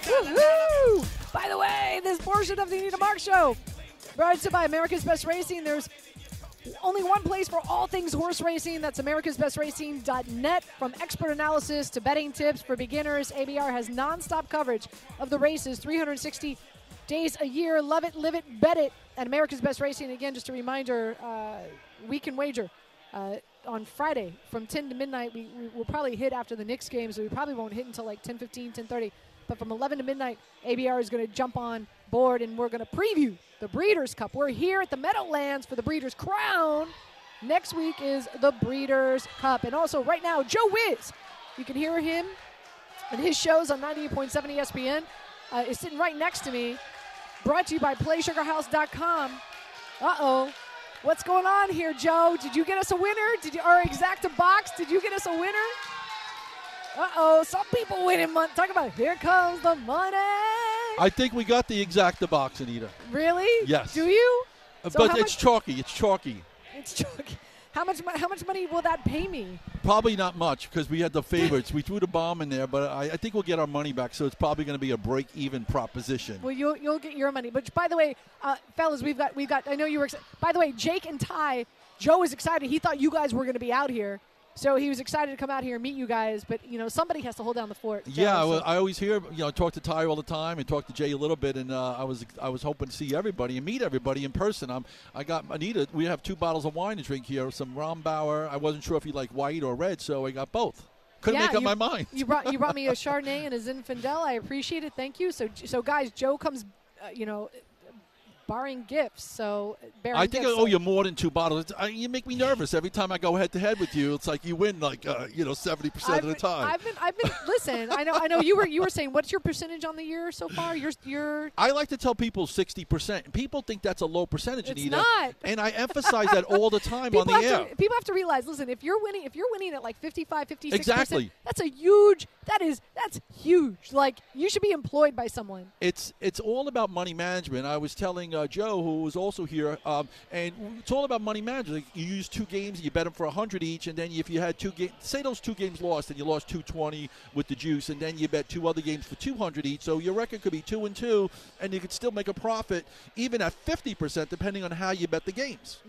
Woo-hoo! By the way, this portion of the Anita Marks Show brought to you by America's Best Racing. There's only one place for all things horse racing. That's americasbestracing.net. From expert analysis to betting tips for beginners, ABR has nonstop coverage of the races 360 days a year. Love it, live it, bet it at America's Best Racing. Again, just a reminder, we can wager on Friday from 10 to midnight. We will probably hit after the Knicks game, so we probably won't hit until like 10:15, 10:30. But from 11 to midnight, ABR is going to jump on board, and we're going to preview the Breeders' Cup. We're here at the Meadowlands for the Breeders' Crown. Next week is the Breeders' Cup. And also right now, Joe Wiz, you can hear him and his shows on 98.7 ESPN, is sitting right next to me, brought to you by PlaySugarHouse.com. Uh-oh. What's going on here, Joe? Did you get us a winner? Did you, or Exacta Box, did you get us a winner? Uh-oh, some people winning money. Talk about it. Here comes the money. I think we got the Exacta Box, Anita. Really? Yes. Do you? So but it's chalky. It's chalky. It's chalky. How much money will that pay me? Probably not much because we had the favorites. We threw the bomb in there, but I think we'll get our money back, so it's probably going to be a break-even proposition. Well, you'll get your money. But by the way, fellas, we've got. I know you were excited. By the way, Jake and Ty, Joe was excited. He thought you guys were going to be out here, so he was excited to come out here and meet you guys. But you know, somebody has to hold down the fort. Yeah, well, I always hear talk to Ty all the time and talk to Jay a little bit, and I was hoping to see everybody and meet everybody in person. I got Anita. We have 2 bottles of wine to drink here, some Rombauer. I wasn't sure if he liked white or red, so I got both. Couldn't make up my mind. You brought me a Chardonnay and a Zinfandel. I appreciate it. Thank you. So guys, Joe comes, barring gifts, so I think I owe you more than 2 bottles. You make me nervous every time I go head to head with you. It's like you win, 70% of the time. I've been. Listen, I know. You were saying, what's your percentage on the year so far? You're. I like to tell people 60%. People think that's a low percentage. It's Anita, not. And I emphasize that all the time on the air. People have to realize. Listen, if you're winning at like 55, 56%, exactly. That's a huge. That's huge. Like you should be employed by someone. It's all about money management. I was telling Joe, who was also here, and it's all about money management. Like you use 2 games, you bet them for 100 each, and then if you had 2 games, say those 2 games lost, and you lost 220 with the juice, and then you bet 2 other games for 200 each, so your record could be 2-2, and you could still make a profit, even at 50%, depending on how you bet the games.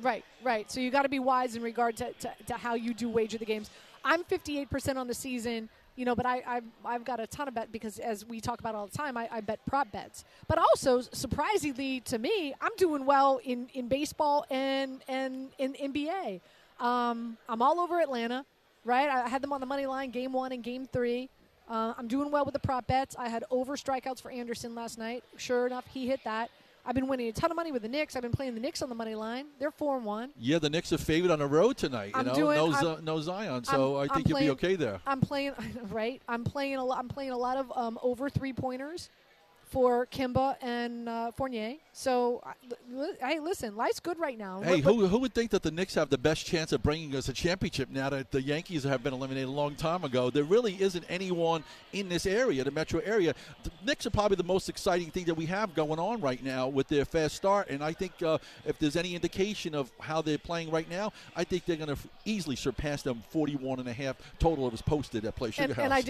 Right. So you got to be wise in regard to how you do wager the games. I'm 58% on the season. But I've got a ton of bet because, as we talk about all the time, I bet prop bets. But also, surprisingly to me, I'm doing well in baseball and in NBA. I'm all over Atlanta, right? I had them on the money line, game 1 and game 3. I'm doing well with the prop bets. I had over strikeouts for Anderson last night. Sure enough, he hit that. I've been winning a ton of money with the Knicks. I've been playing the Knicks on the money line. They're 4-1. Yeah, the Knicks are favored on the road tonight. No Zion, so I think you'll be okay there. I'm playing a lot of over 3-pointers for Kemba and Fournier. So, hey, listen, life's good right now. Hey, who would think that the Knicks have the best chance of bringing us a championship now that the Yankees have been eliminated a long time ago? There really isn't anyone in this area, the metro area. The Knicks are probably the most exciting thing that we have going on right now with their fast start, and I think if there's any indication of how they're playing right now, I think they're going to easily surpass them 41.5 total that was posted at PlaySugarHouse. And I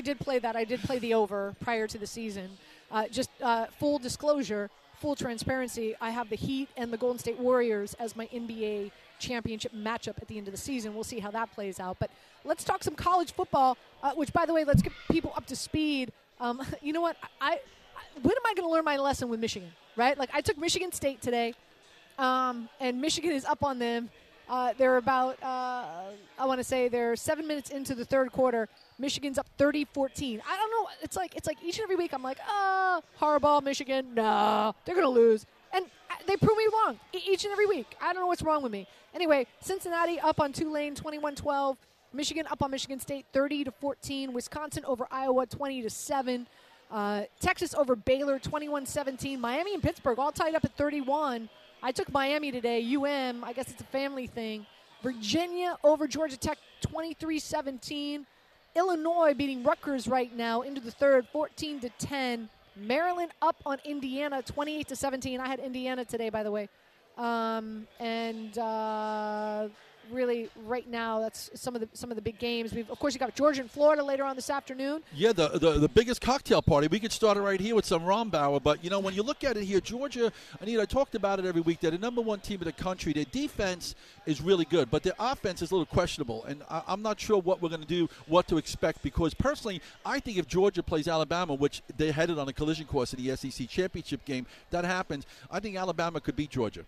did play that. I did play the over prior to the season. Full disclosure, full transparency, I have the Heat and the Golden State Warriors as my NBA championship matchup at the end of the season. We'll see how that plays out. But let's talk some college football, which, by the way, let's get people up to speed. You know what? When am I going to learn my lesson with Michigan, right? Like, I took Michigan State today, and Michigan is up on them. They're about, they're 7 minutes into the third quarter. Michigan's up 30-14. I don't know. It's like each and every week I'm like, Harbaugh, Michigan, no, they're going to lose. And they prove me wrong each and every week. I don't know what's wrong with me. Anyway, Cincinnati up on Tulane, 21-12. Michigan up on Michigan State, 30-14. Wisconsin over Iowa, 20-7. Texas over Baylor, 21-17. Miami and Pittsburgh all tied up at 31. I took Miami today, UM. I guess it's a family thing. Virginia over Georgia Tech, 23-17. Illinois beating Rutgers right now into the third, 14-10. Maryland up on Indiana, 28-17. I had Indiana today, by the way. Really, right now, that's some of the big games. Of course, you got Georgia and Florida later on this afternoon. Yeah, the biggest cocktail party. We could start it right here with some Rombauer. But, when you look at it here, Georgia, Anita, I talked about it every week. They're the #1 team in the country. Their defense is really good, but their offense is a little questionable. And I'm not sure what we're going to do, what to expect, because personally, I think if Georgia plays Alabama, which they're headed on a collision course in the SEC championship game, that happens. I think Alabama could beat Georgia.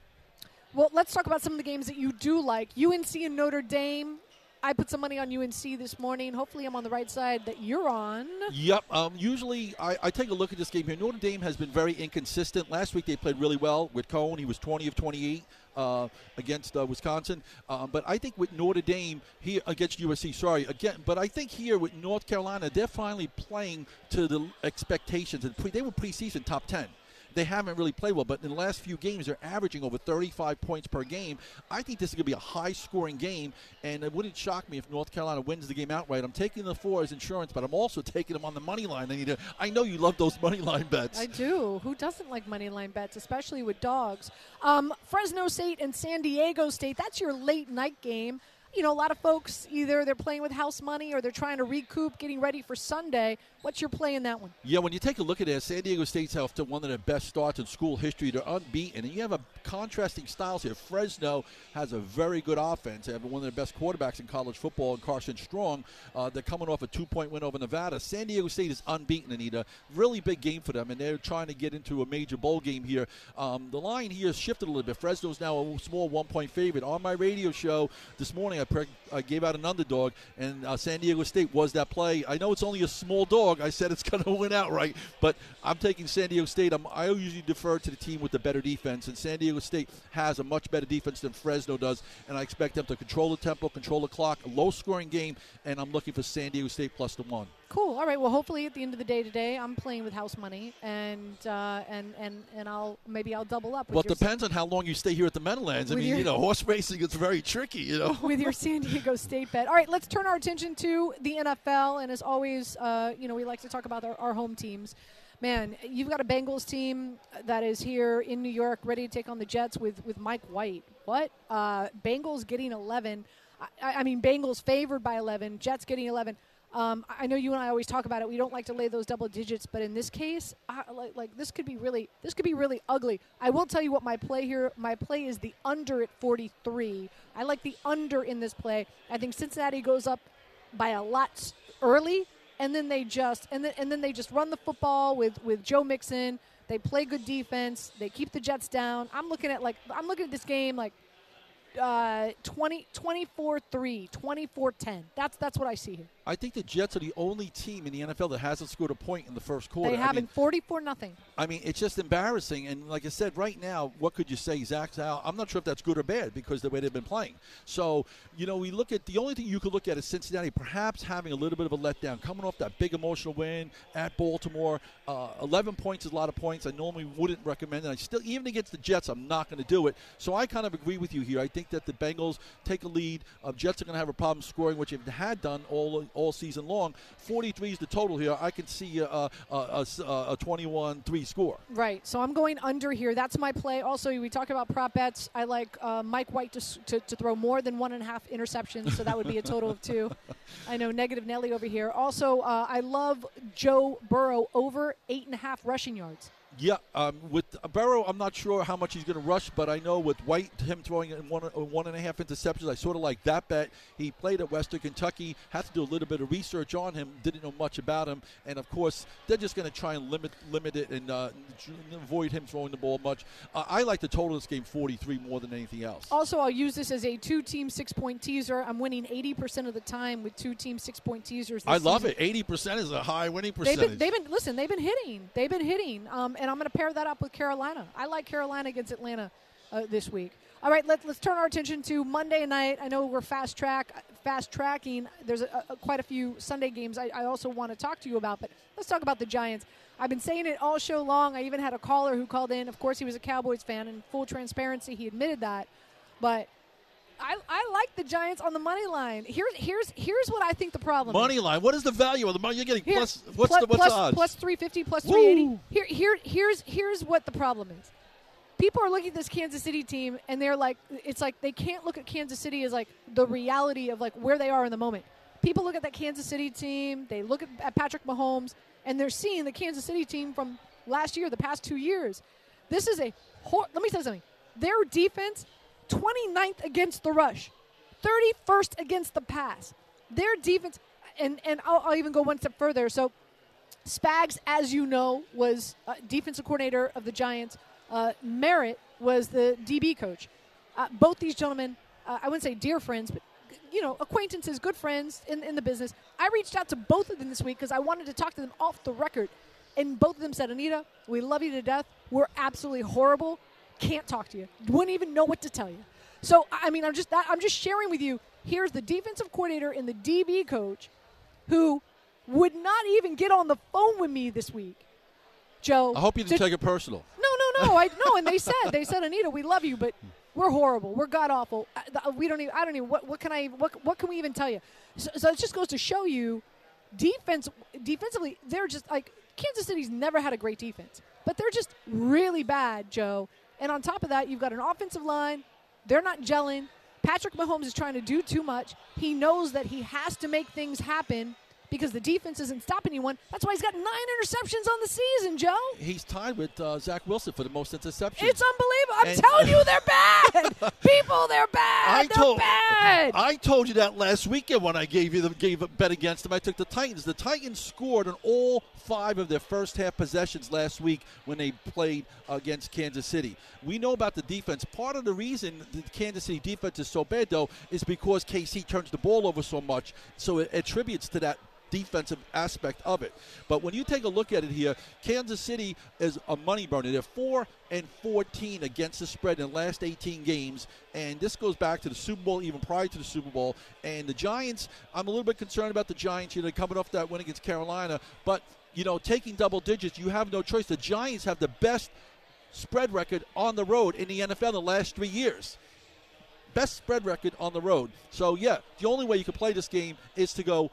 Well, let's talk about some of the games that you do like. UNC and Notre Dame. I put some money on UNC this morning. Hopefully I'm on the right side that you're on. Yep. Usually I take a look at this game here. Notre Dame has been very inconsistent. Last week they played really well with Cohen. He was 20 of 28 against Wisconsin. But I think with Notre Dame here against USC, but I think here with North Carolina, they're finally playing to the expectations. They were preseason top 10. They haven't really played well, but in the last few games, they're averaging over 35 points per game. I think this is going to be a high-scoring game, and it wouldn't shock me if North Carolina wins the game outright. I'm taking the four as insurance, but I'm also taking them on the money line. Anita, I know you love those money line bets. I do. Who doesn't like money line bets, especially with dogs? Fresno State and San Diego State, that's your late-night game. You know, a lot of folks, either they're playing with house money or they're trying to recoup, getting ready for Sunday. What's your play in that one? Yeah, when you take a look at it, San Diego State's had one of the best starts in school history. They're unbeaten. And you have a contrasting styles here. Fresno has a very good offense. They have one of the best quarterbacks in college football, Carson Strong. They're coming off a two-point win over Nevada. San Diego State is unbeaten, Anita. Really big game for them, and they're trying to get into a major bowl game here. The line here has shifted a little bit. Fresno's now a small one-point favorite. On my radio show this morning, I gave out an underdog, and San Diego State was that play. I know it's only a small dog. I said it's going to win outright, but I'm taking San Diego State. I usually defer to the team with the better defense, and San Diego State has a much better defense than Fresno does, and I expect them to control the tempo, control the clock, a low-scoring game, and I'm looking for San Diego State plus the 1. Cool. All right. Well, hopefully at the end of the day today, I'm playing with house money, and I'll double up. Well, it depends on how long you stay here at the Meadowlands. I mean, horse racing is very tricky, With your San Diego State bet. All right, let's turn our attention to the NFL, and as always, we like to talk about our home teams. Man, you've got a Bengals team that is here in New York, ready to take on the Jets with Mike White. What? Bengals getting 11. I mean, Bengals favored by 11. Jets getting 11. I know you and I always talk about it. We don't like to lay those double digits, but in this case, this could be really ugly. I will tell you what my play here. My play is the under at 43. I like the under in this play. I think Cincinnati goes up by a lot early, and then they just run the football with Joe Mixon. They play good defense. They keep the Jets down. I'm looking at this game 24-3, 24-10. That's what I see here. I think the Jets are the only team in the NFL that hasn't scored a point in the first quarter. They haven't. 44-0. I mean, it's just embarrassing. And like I said, right now, what could you say, Zach? I'm not sure if that's good or bad because the way they've been playing. So, we look at the only thing you could look at is Cincinnati perhaps having a little bit of a letdown, coming off that big emotional win at Baltimore. 11 points is a lot of points. I normally wouldn't recommend it. Even against the Jets, I'm not going to do it. So I kind of agree with you here. I think that the Bengals take a lead. Jets are going to have a problem scoring, which they've had done all season long. 43 is the total here. I can see a 21-3 score. Right. So I'm going under here. That's my play. Also, we talk about prop bets. I like Mike White to throw more than 1.5 interceptions, so that would be a total of 2. I know negative Nelly over here. Also, I love Joe Burrow over 8.5 rushing yards. Yeah, with Burrow, I'm not sure how much he's going to rush, but I know with White, him throwing in 1.5 interceptions, I sort of like that bet. He played at Western Kentucky, had to do a little bit of research on him, didn't know much about him, and of course, they're just going to try and limit it and avoid him throwing the ball much. I like the total of this game, 43, more than anything else. Also, I'll use this as a two-team 6-point teaser. I'm winning 80% of the time with two-team 6-point teasers. I love it. 80% is a high winning percentage. They've been hitting. And I'm going to pair that up with Carolina. I like Carolina against Atlanta this week. All right, let's turn our attention to Monday night. I know we're fast tracking. There's quite a few Sunday games I also want to talk to you about, but let's talk about the Giants. I've been saying it all show long. I even had a caller who called in. Of course, he was a Cowboys fan, and full transparency, he admitted that. But I like the Giants on the money line. Here's what I think the problem is. Money line. What is the value of the money? You're getting what's the odds? Plus 350, plus 380. Here's what the problem is. People are looking at this Kansas City team, and they're like, it's like they can't look at Kansas City as like the reality of like where they are in the moment. People look at that Kansas City team. They look at Patrick Mahomes, and they're seeing the Kansas City team from last year, the past 2 years. This is let me tell you something. Their defense, 29th against the rush, 31st against the pass. Their defense, and I'll even go one step further. So Spags, as you know, was defensive coordinator of the Giants. Merritt was the DB coach. Both these gentlemen, I wouldn't say dear friends, but, you know, acquaintances, good friends in the business. I reached out to both of them this week because I wanted to talk to them off the record. And both of them said, Anita, we love you to death. We're absolutely horrible. Can't talk to you. Wouldn't even know what to tell you. So, I mean, I'm just sharing with you. Here's the defensive coordinator and the DB coach who would not even get on the phone with me this week. Joe, I hope you didn't take it personal. No. And they said, Anita, we love you, but we're horrible. We're god awful. I don't even. What can we even tell you? So it just goes to show you, defensively, they're just like Kansas City's never had a great defense, but they're just really bad, Joe. And on top of that, you've got an offensive line. They're not gelling. Patrick Mahomes is trying to do too much. He knows that he has to make things happen because the defense isn't stopping anyone. That's why he's got 9 interceptions on the season, Joe. He's tied with Zach Wilson for the most interceptions. It's unbelievable. I'm telling you, they're bad. People, they're bad. They're bad. I told you that last weekend when I gave a bet against them. I took the Titans. The Titans scored on all 5 of their first half possessions last week when they played against Kansas City. We know about the defense. Part of the reason the Kansas City defense is so bad, though, is because KC turns the ball over so much, so it attributes to that defensive aspect of it. But when you take a look at it here, Kansas City is a money burner. They're 4-14 against the spread in the last 18 games, and this goes back to the Super Bowl, even prior to the Super Bowl. And the Giants, I'm a little bit concerned about the Giants. You know, coming off that win against Carolina, but, you know, taking double digits, you have no choice. The Giants have the best spread record on the road in the NFL in the last 3 years. Best spread record on the road. So, yeah, the only way you can play this game is to go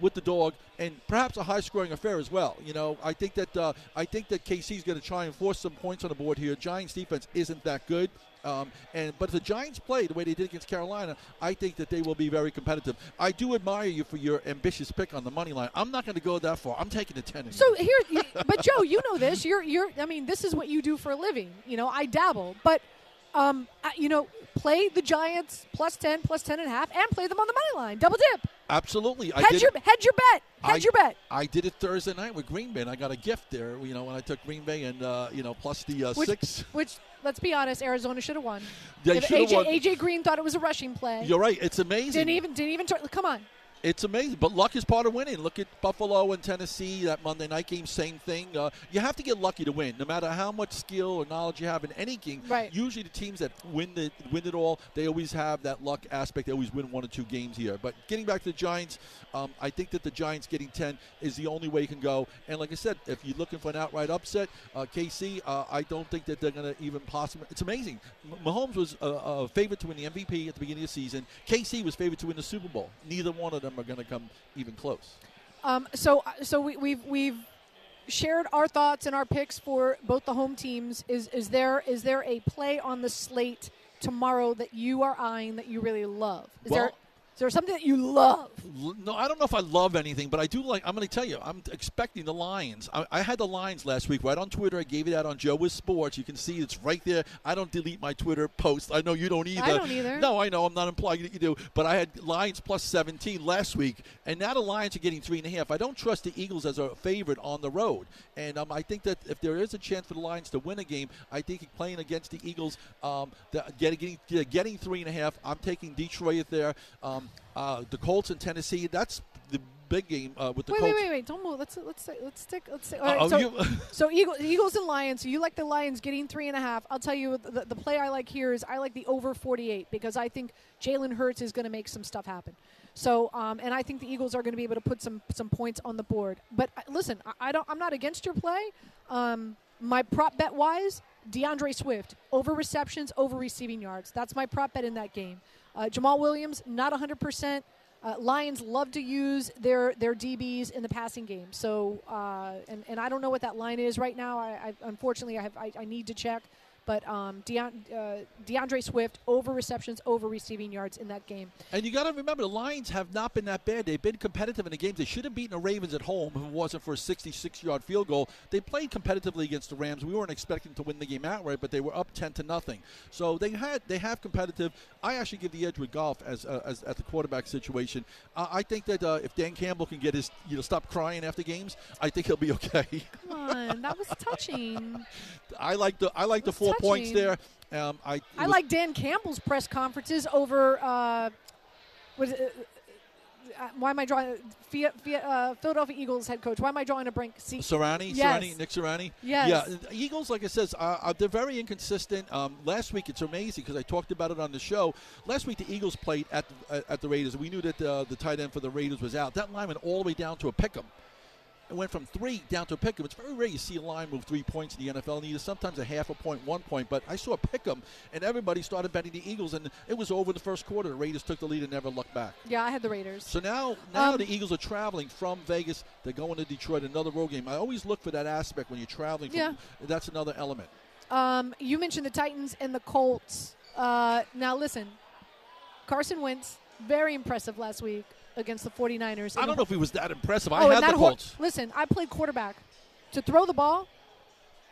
with the dog, and perhaps a high-scoring affair as well. You know, I think that KC's going to try and force some points on the board here. Giants' defense isn't that good. But if the Giants play the way they did against Carolina, I think that they will be very competitive. I do admire you for your ambitious pick on the money line. I'm not going to go that far. I'm taking the 10. So here, but Joe, you know this. This is what you do for a living. You know, I dabble, but. Play the Giants +10, +10.5, and play them on the money line. Double dip. Absolutely. Hedge your bet. I did it Thursday night with Green Bay, and I got a gift there, you know, when I took Green Bay and, plus the 6. Which, let's be honest, Arizona should have won. They should have won. A.J. Green thought it was a rushing play. You're right. It's amazing. Didn't even turn. Come on. It's amazing, but luck is part of winning. Look at Buffalo and Tennessee, that Monday night game, same thing. You have to get lucky to win, no matter how much skill or knowledge you have in any game. Right. Usually the teams that win it all, they always have that luck aspect. They always win 1 or 2 games here. But getting back to the Giants, I think that the Giants getting 10 is the only way you can go. And like I said, if you're looking for an outright upset, KC, I don't think that they're going to even possibly – it's amazing. Mahomes was a favorite to win the MVP at the beginning of the season. KC was favored to win the Super Bowl. Neither one of them are going to come even close. So we've shared our thoughts and our picks for both the home teams. Is there a play on the slate tomorrow that you are eyeing that you really love? Is there something that you love? No, I don't know if I love anything, but I do like – I'm going to tell you, I'm expecting the Lions. I had the Lions last week right on Twitter. I gave it out on Joe Wiz Sports. You can see it's right there. I don't delete my Twitter posts. I know you don't either. I don't either. No, I know. I'm not implying that you do. But I had Lions +17 last week, and now the Lions are getting 3.5. I don't trust the Eagles as a favorite on the road. And I think that if there is a chance for the Lions to win a game, I think playing against the Eagles, getting 3.5, I'm taking Detroit there. The Colts in Tennessee, that's the big game with the Colts. Wait, don't move. Let's stick. All right, so Eagles and Lions. So you like the Lions getting 3.5. I'll tell you, the play I like here is I like the over 48 because I think Jalen Hurts is going to make some stuff happen. So, and I think the Eagles are going to be able to put some points on the board. But listen, I'm not against your play. My prop bet wise, DeAndre Swift, over receptions, over receiving yards. That's my prop bet in that game. Jamal Williams, not 100%. Lions love to use their DBs in the passing game. So, and I don't know what that line is right now. I unfortunately need to check. But DeAndre Swift, over receptions, over receiving yards in that game. And you got to remember, the Lions have not been that bad. They've been competitive in the games. They should have beaten the Ravens at home if it wasn't for a 66-yard field goal. They played competitively against the Rams. We weren't expecting to win the game outright, but they were up 10-0. So they have competitive. I actually give the edge with Goff as at the quarterback situation. I think that if Dan Campbell can get his stop crying after games, I think he'll be okay. Come on, that was touching. I like the 4. points there. I like Dan Campbell's press conferences over why am I drawing Philadelphia Eagles head coach? Why am I drawing a blank? Sirianni? Yes. Sirianni? Nick Sirianni? Yes. Yeah. The Eagles, like I said, they're very inconsistent. Last week, it's amazing because I talked about it on the show. Last week, the Eagles played at the Raiders. We knew that the tight end for the Raiders was out. That line went all the way down to a pick 'em. It went from 3 down to a pick 'em. It's very rare you see a line move 3 points in the NFL, and either sometimes a half a point, 1 point. But I saw a pick 'em, and everybody started betting the Eagles, and it was over the first quarter. The Raiders took the lead and never looked back. Yeah, I had the Raiders. So now the Eagles are traveling from Vegas. They're going to Detroit, another road game. I always look for that aspect when you're traveling. Yeah. That's another element. You mentioned the Titans and the Colts. Now, listen, Carson Wentz, very impressive last week against the 49ers. I don't know if he was that impressive. I had the Colts. Listen, I played quarterback. To throw the ball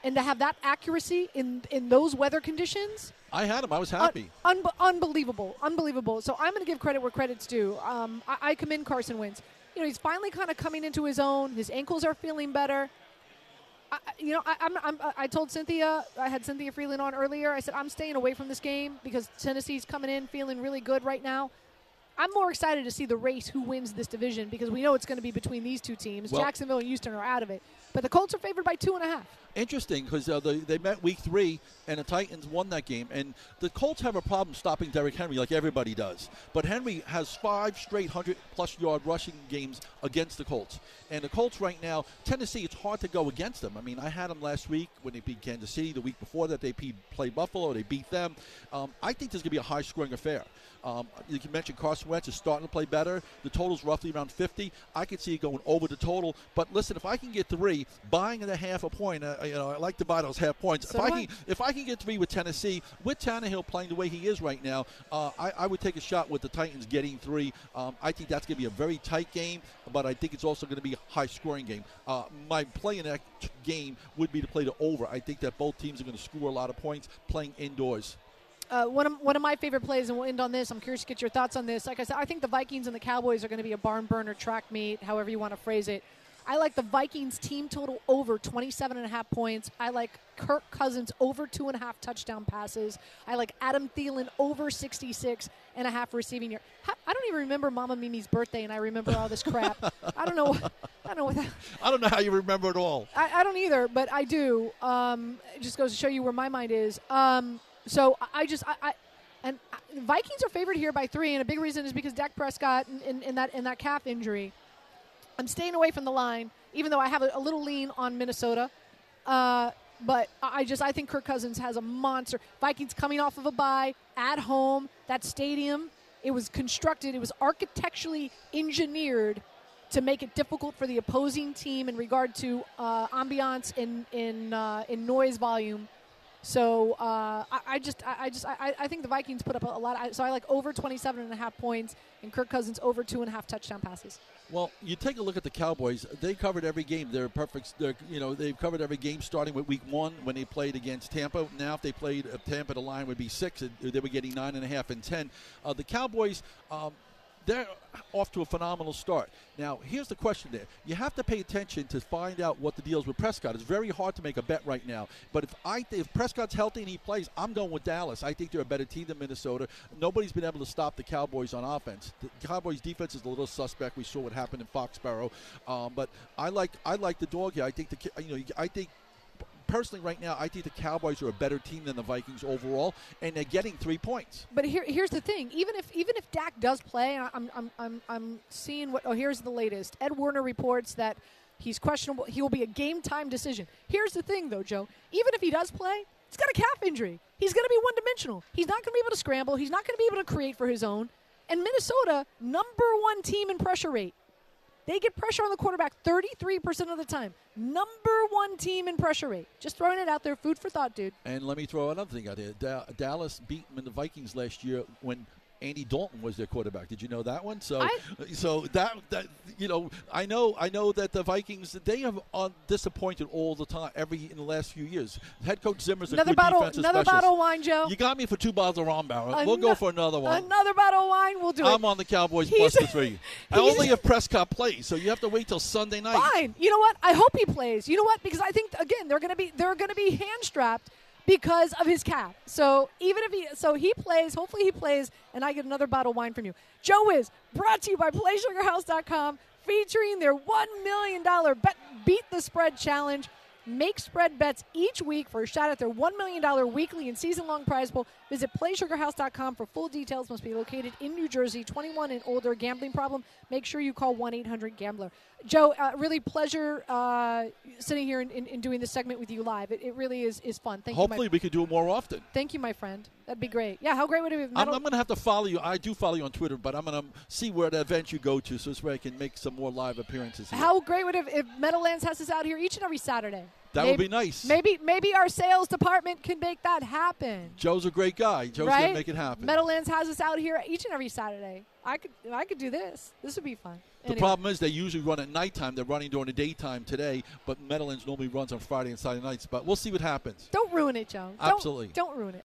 and to have that accuracy in those weather conditions. I had him. I was happy. Unbelievable. Unbelievable. So I'm going to give credit where credit's due. I commend Carson Wentz. You know, he's finally kind of coming into his own. His ankles are feeling better. I told Cynthia, I had Cynthia Freeland on earlier. I said, I'm staying away from this game because Tennessee's coming in feeling really good right now. I'm more excited to see the race who wins this division because we know it's going to be between these two teams. Well, Jacksonville and Houston are out of it. But the Colts are favored by 2.5. Interesting because they met week 3 and the Titans won that game. And the Colts have a problem stopping Derrick Henry like everybody does. But Henry has 5 straight 100-plus yard rushing games against the Colts. And the Colts right now, Tennessee, it's hard to go against them. I mean, I had them last week when they beat Kansas City. The week before that, they played Buffalo. They beat them. I think there's going to be a high-scoring affair. You mentioned Carson Wentz is starting to play better. The total's roughly around 50. I could see it going over the total. But listen, if I can get 3, buying at a half a point, I like to buy those half points. So if I can get 3 with Tennessee, with Tannehill playing the way he is right now, I would take a shot with the Titans getting 3. I think that's going to be a very tight game, but I think it's also going to be a high-scoring game. My play in that game would be to play the over. I think that both teams are going to score a lot of points playing indoors. One of my favorite plays, and we'll end on this. I'm curious to get your thoughts on this. Like I said, I think the Vikings and the Cowboys are going to be a barn burner track meet, however you want to phrase it. I like the Vikings team total over 27.5 points. I like Kirk Cousins over 2.5 touchdown passes. I like Adam Thielen over 66.5 receiving yards. I don't even remember Mama Mimi's birthday, and I remember all this crap. I don't know how you remember it all. I don't either, but I do. It just goes to show you where my mind is. So Vikings are favored here by 3, and a big reason is because Dak Prescott and that calf injury. I'm staying away from the line, even though I have a little lean on Minnesota. But I think Kirk Cousins has a monster. Vikings coming off of a bye at home. That stadium, it was constructed, it was architecturally engineered to make it difficult for the opposing team in regard to ambiance in noise volume. So I think the Vikings put up a lot. So I like over 27.5 points and Kirk Cousins over 2.5 touchdown passes. Well, you take a look at the Cowboys. They covered every game. They're perfect. They've covered every game starting with week 1 when they played against Tampa. Now, if they played Tampa, the line would be 6. They were getting 9.5 and 10. The Cowboys. They're off to a phenomenal start. Now, here's the question there. You have to pay attention to find out what the deal is with Prescott. It's very hard to make a bet right now. But if Prescott's healthy and he plays, I'm going with Dallas. I think they're a better team than Minnesota. Nobody's been able to stop the Cowboys on offense. The Cowboys' defense is a little suspect. We saw what happened in Foxborough. But I like the dog here. Personally, right now, I think the Cowboys are a better team than the Vikings overall, and they're getting 3 points. But here's the thing: even if Dak does play, I'm seeing what. Oh, here's the latest. Ed Werner reports that he's questionable. He will be a game time decision. Here's the thing, though, Joe. Even if he does play, he's got a calf injury. He's going to be one-dimensional. He's not going to be able to scramble. He's not going to be able to create for his own. And Minnesota, #1 team in pressure rate. They get pressure on the quarterback 33% of the time. #1 team in pressure rate. Just throwing it out there. Food for thought, dude. And let me throw another thing out here. Dallas beat the Vikings last year when Andy Dalton was their quarterback. Did you know that one? I know that the Vikings, they have disappointed all the time. In the last few years, head coach Zimmer's another bottle of wine, Joe. You got me for 2 bottles of Rombauer. We'll go for another one. Another bottle of wine. We'll do it. I'm on the Cowboys plus the 3. I only have Prescott play, so you have to wait till Sunday night. Fine. You know what? I hope he plays. You know what? Because I think again they're going to be hand strapped. because of his cap. So even if he plays, hopefully he plays, and I get another bottle of wine from you. Joe Wiz, brought to you by PlaySugarHouse.com, featuring their $1 million bet, Beat the Spread Challenge. Make spread bets each week for a shot at their $1 million weekly and season-long prize pool. Visit PlaySugarHouse.com for full details. Must be located in New Jersey. 21 and older. Gambling problem? Make sure you call 1-800-GAMBLER. Joe, really pleasure sitting here and doing this segment with you live. It really is fun. Thank Hopefully you. Hopefully we could do it more often. Thank you, my friend. That'd be great. Yeah, how great would it be? I'm going to have to follow you. I do follow you on Twitter, but I'm going to see where the event you go to so this way I can make some more live appearances here. How great would it be if Meadowlands has us out here each and every Saturday? That would be nice. Maybe our sales department can make that happen. Joe's a great guy. Joe's going to make it happen. Meadowlands has us out here each and every Saturday. I could do this. This would be fun. Anyway. The problem is they usually run at nighttime. They're running during the daytime today, but Meadowlands normally runs on Friday and Saturday nights. But we'll see what happens. Don't ruin it, Joe. Absolutely. Don't ruin it.